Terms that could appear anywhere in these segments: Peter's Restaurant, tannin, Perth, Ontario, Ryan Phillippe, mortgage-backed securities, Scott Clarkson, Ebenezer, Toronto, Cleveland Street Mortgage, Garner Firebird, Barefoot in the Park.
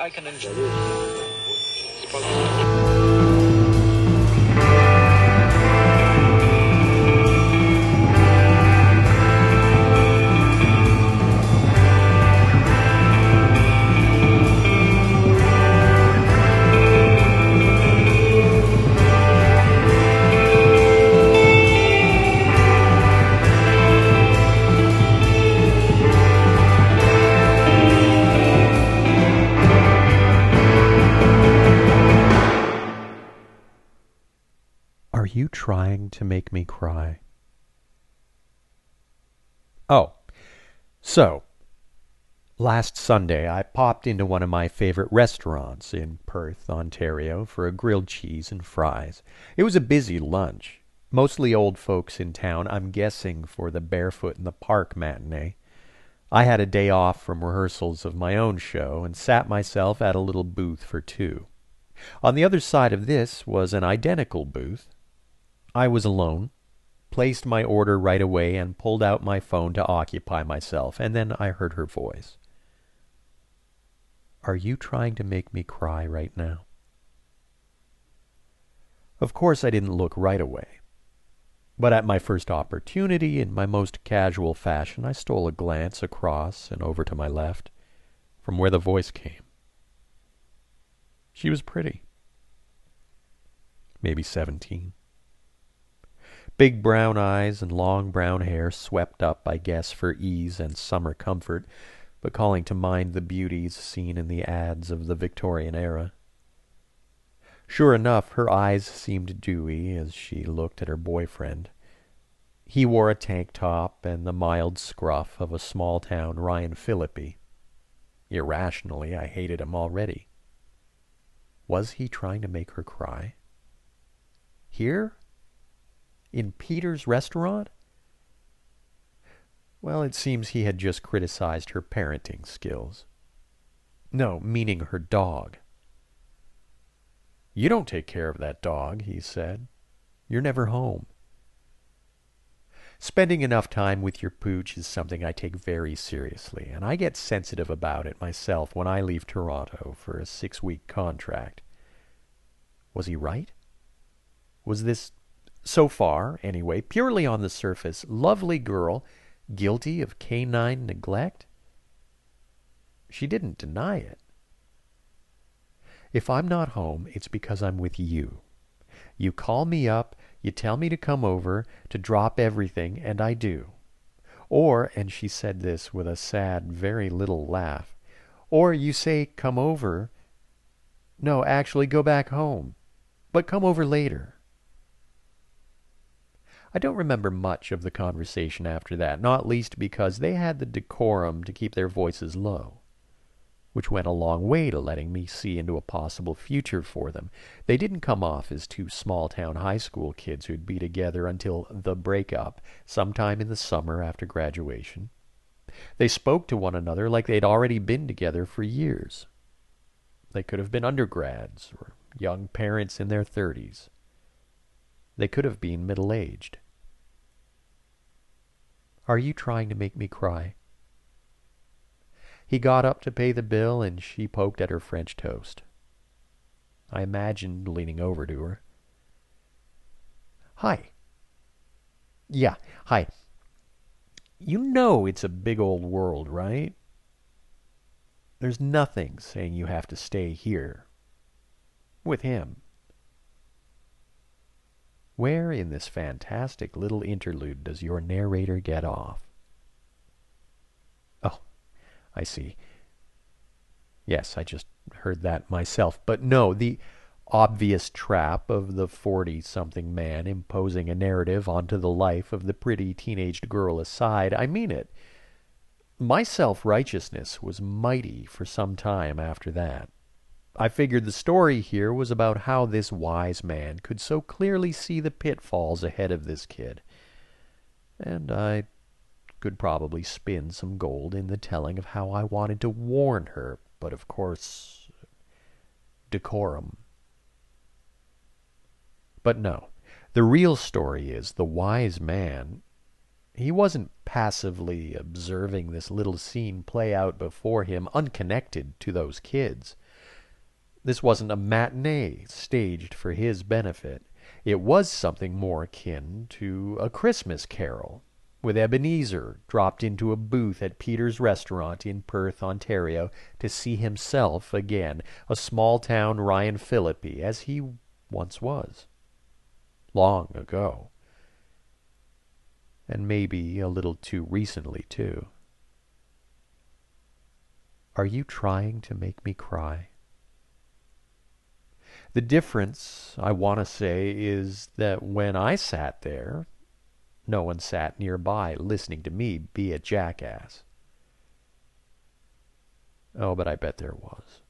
I can enjoy it. Are you trying to make me cry? Oh, so last Sunday I popped into one of my favorite restaurants in Perth, Ontario for a grilled cheese and fries. It was a busy lunch, mostly old folks in town, I'm guessing for the Barefoot in the Park matinee. I had a day off from rehearsals of my own show and sat myself at a little booth for two. On the other side of this was an identical booth. I was alone, placed my order right away, and pulled out my phone to occupy myself, and then I heard her voice. Are you trying to make me cry right now? Of course I didn't look right away, but at my first opportunity, in my most casual fashion, I stole a glance across and over to my left from where the voice came. She was pretty, maybe 17. Big brown eyes and long brown hair swept up, I guess, for ease and summer comfort, but calling to mind the beauties seen in the ads of the Victorian era. Sure enough, her eyes seemed dewy as she looked at her boyfriend. He wore a tank top and the mild scruff of a small-town Ryan Phillippe. Irrationally, I hated him already. Was he trying to make her cry? Here? In Peter's Restaurant? Well, it seems he had just criticized her parenting skills. No, meaning her dog. You don't take care of that dog, he said. You're never home. Spending enough time with your pooch is something I take very seriously, and I get sensitive about it myself when I leave Toronto for a 6-week contract. Was he right? Was this... so far, anyway, purely on the surface, lovely girl, guilty of canine neglect? She didn't deny it. If I'm not home, it's because I'm with you. You call me up, you tell me to come over, to drop everything, and I do. Or, and she said this with a sad, very little laugh, or you say, come over. No, actually, go back home, but come over later. I don't remember much of the conversation after that, not least because they had the decorum to keep their voices low, which went a long way to letting me see into a possible future for them. They didn't come off as two small-town high school kids who'd be together until the breakup, sometime in the summer after graduation. They spoke to one another like they'd already been together for years. They could have been undergrads or young parents in their 30s. They could have been middle-aged. Are you trying to make me cry? He got up to pay the bill, and she poked at her French toast. I imagined leaning over to her. Hi. Yeah, hi. You know it's a big old world, right? There's nothing saying you have to stay here. With him. Where in this fantastic little interlude does your narrator get off? Oh, I see. Yes, I just heard that myself. But no, the obvious trap of the 40-something man imposing a narrative onto the life of the pretty teenaged girl aside, I mean it. My self-righteousness was mighty for some time after that. I figured the story here was about how this wise man could so clearly see the pitfalls ahead of this kid. And I could probably spin some gold in the telling of how I wanted to warn her, but of course, decorum. But no, the real story is the wise man, he wasn't passively observing this little scene play out before him, unconnected to those kids. This wasn't a matinee staged for his benefit. It was something more akin to a Christmas carol, with Ebenezer dropped into a booth at Peter's Restaurant in Perth, Ontario, to see himself again, a small-town Ryan Phillippe, as he once was, long ago, and maybe a little too recently, too. Are you trying to make me cry? The difference, I want to say, is that when I sat there, no one sat nearby listening to me be a jackass. Oh, but I bet there was.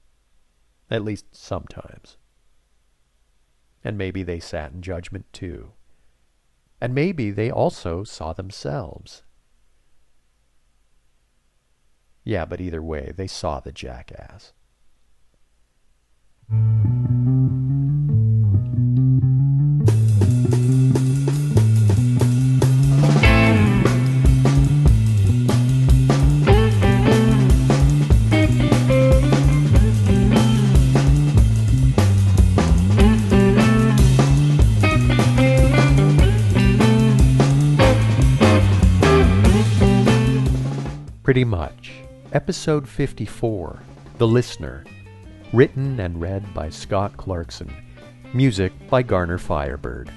At least sometimes. And maybe they sat in judgment too. And maybe they also saw themselves. Yeah, but either way, they saw the jackass. Pretty much. Episode 54, The Listener. Written and read by Scott Clarkson. Music by Garner Firebird.